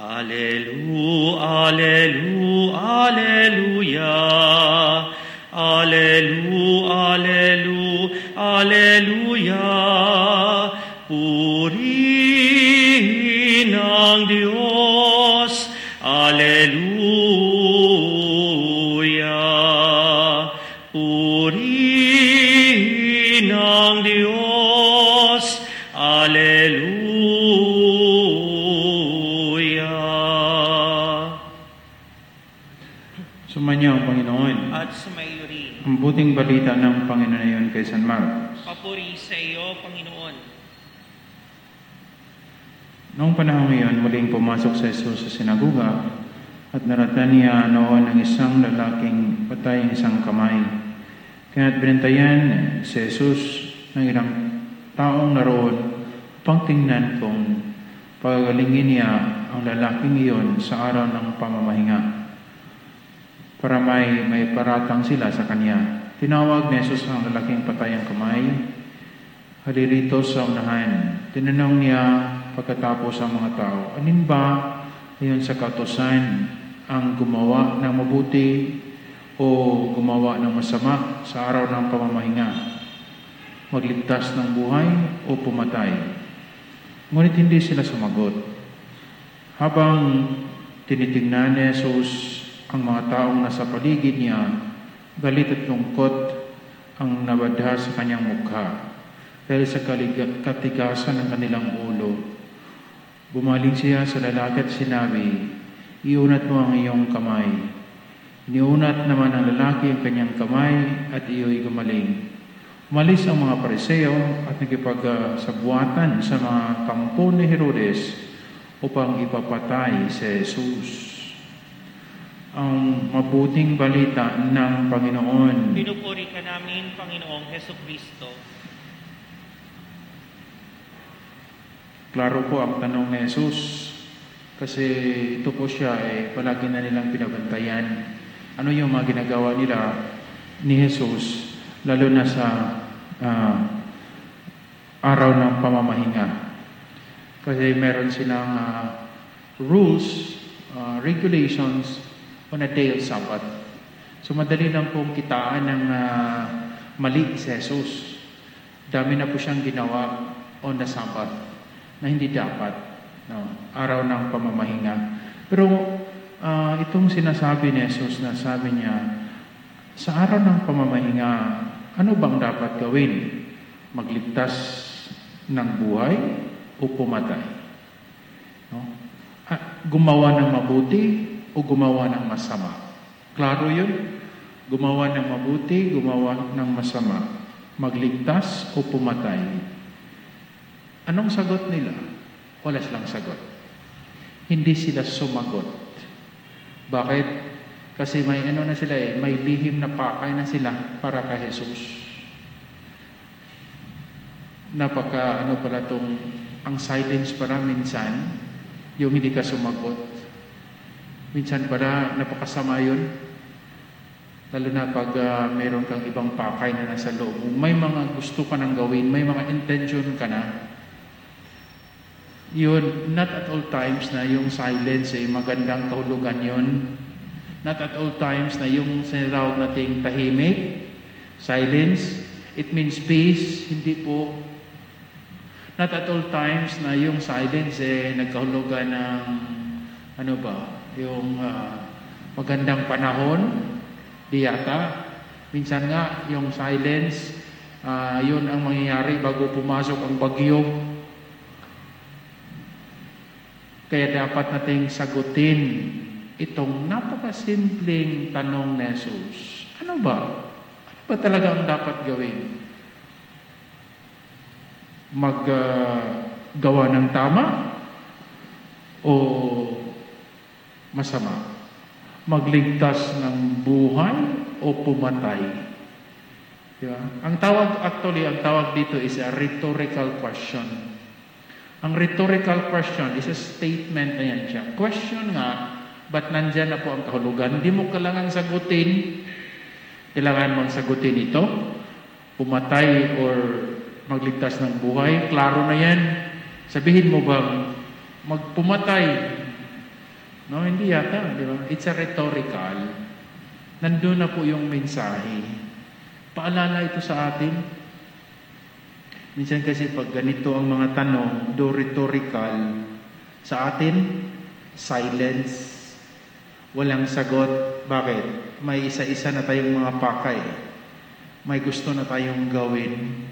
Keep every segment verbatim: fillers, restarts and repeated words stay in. Alelu, alelu, aleluya. Alelu, alelu, aleluya. Purihin ang Diyos. Aleluya. Purihin ang Diyos. Aleluya. Sumainyo ang Panginoon. At sumaiyo rin. Ang buting balita ng Panginoon na iyon kay San Marcos. Papuri sa iyo, Panginoon. Noong panahon iyon, muling pumasok sa Hesus sa sinagoga at naratan niya noon ang isang lalaking patay ang isang kamay. Kaya't binantayan si Hesus ng ilang taong naroon upang tingnan kung pagalingin niya ang lalaking iyon sa araw ng pamamahinga. Para may, may paratang sila sa kanya. Tinawag ni Hesus ang lalaking patay ang kamay. Halirito sa unahan. Tinanong niya pagkatapos ang mga tao, anin ba ayon sa kautusan ang gumawa ng mabuti o gumawa ng masama sa araw ng pamamahinga? Magligtas ng buhay o pumatay? Ngunit hindi sila sumagot. Habang tinitingnan ni Hesus ang mga taong nasa paligid niya, galit at lungkot ang nabadha sa kanyang mukha dahil sa katigasan ng kanilang ulo. Bumaling siya sa lalaki at sinabi, iunat mo ang iyong kamay. Iniunat naman ang lalaki ang kanyang kamay at iyo'y gumaling. Umalis ang mga Pariseo at nakipagsabuatan sa mga kampo ni Herodes upang ipapatay si Hesus. Ang mabuting balita ng Panginoon. Pinupuri ka namin, Panginoong Hesukristo. Klaro po ang tanong ni Hesus kasi ito po siya eh, palagi na nilang pinabantayan. Ano yung mga ginagawa nila ni Hesus lalo na sa uh, araw ng pamamahinga? Kasi meron silang uh, rules, uh, regulations on a day of Sabbath. So madali lang pong kitaan ng uh, mali si Hesus. Dami na po siyang ginawa on the Sabbath na hindi dapat. No? Araw ng pamamahinga. Pero uh, itong sinasabi ni Hesus na sabi niya, sa araw ng pamamahinga, ano bang dapat gawin? Magligtas ng buhay o pumatay? No? Ah, gumawa ng mabuti o gumawa ng masama. Klaro yun. Gumawa ng mabuti, gumawa ng masama. Magligtas o pumatay. Anong sagot nila? Wala silang sagot. Hindi sila sumagot. Bakit? Kasi may ano na sila eh, may lihim na pakay na sila para kay Hesus. Napaka ano pala tong ang silence para minsan, yung hindi ka sumagot. Minsan para napakasama yun. Lalo na pag uh, meron kang ibang pakay na nasa loob. May mga gusto ka nang gawin, may mga intention ka na. Yun, not at all times na yung silence, eh, magandang kahulugan yun. Not at all times na yung sinatawag nating tahimik, silence, it means peace, hindi po. Not at all times na yung silence, eh, nagkahulugan ng ano ba, yung uh, magandang panahon, di yata. Minsan nga, yung silence, uh, yun ang mangyayari bago pumasok ang bagyo. Kaya dapat nating sagutin itong napakasimpleng tanong ni Hesus. Ano ba? Ano ba talaga ang dapat gawin? Maggawa uh, ng tama? O masama. Magligtas ng buhay o pumatay. Diba? Ang tawag, actually, ang tawag dito is a rhetorical question. Ang rhetorical question is a statement na yan siya. Question nga, but nandyan na po ang kahulugan. Hindi mo kailangan sagutin. Kailangan mong sagutin ito. Pumatay or magligtas ng buhay. Klaro na yan. Sabihin mo bang magpumatay No, hindi yata, di ba? It's a rhetorical. Nandun na po yung mensahe. Paalala ito sa atin. Minsan kasi pag ganito ang mga tanong, do rhetorical, sa atin, silence. Walang sagot. Bakit? May isa-isa na tayong mga pakay. May gusto na tayong gawin.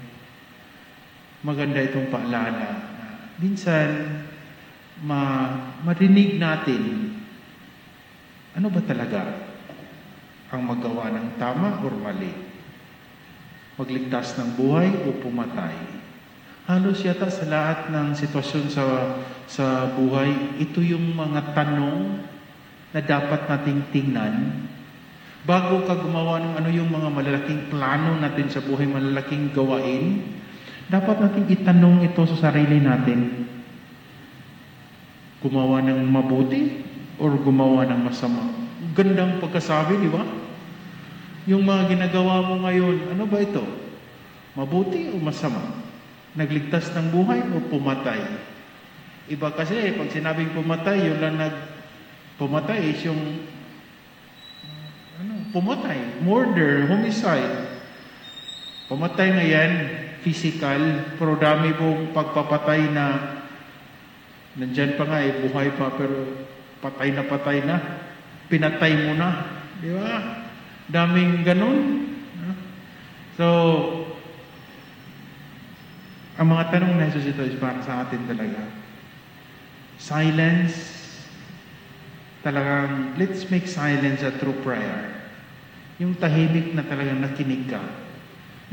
Maganda itong paalala. Minsan, ma marinig natin ano ba talaga ang magawa ng tama o mali, magligtas ng buhay o pumatay. Halos yata sa lahat ng sitwasyon sa sa buhay, ito yung mga tanong na dapat nating tingnan bago ka gumawa ng ano yung mga malalaking plano natin sa buhay, malalaking gawain. Dapat natin itanong ito sa sarili natin. Gumawa ng mabuti or gumawa ng masama? Gandang pagkasabi, di ba? Yung mga ginagawa mo ngayon, ano ba ito? Mabuti o masama? Nagligtas ng buhay o pumatay? Iba kasi, pag sinabing pumatay, yun lang nagpumatay is yung ano, pumatay, murder, homicide. Pumatay na yan, physical, pero dami pong pagpapatay na nandyan pa nga eh, buhay pa, pero patay na patay na. Pinatay mo na. Di ba? Daming ganun. So, ang mga tanong na Hesus ito is para sa atin talaga. Silence. Talagang, let's make silence a true prayer. Yung tahimik na talagang nakinig ka.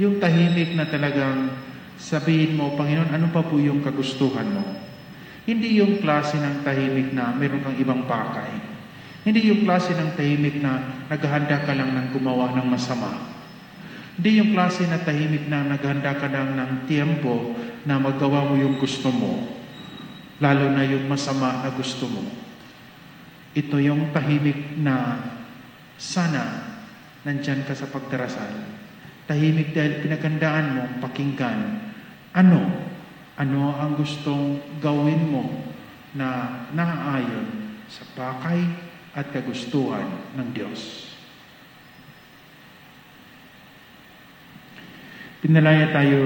Yung tahimik na talagang sabihin mo, Panginoon, ano pa po yung kagustuhan mo? Hindi yung klase ng tahimik na meron kang ibang pakay. Hindi yung klase ng tahimik na naghahanda ka lang ng gumawa ng masama. Hindi yung klase na tahimik na naghahanda ka lang ng tiempo na magawa mo yung gusto mo. Lalo na yung masama na gusto mo. Ito yung tahimik na sana nandyan ka sa pagdarasal. Tahimik dahil pinaghandaan mo pakinggan. Ano? Ano ang gustong gawin mo na naayon sa pakay at kagustuhan ng Diyos? Pinalaya tayo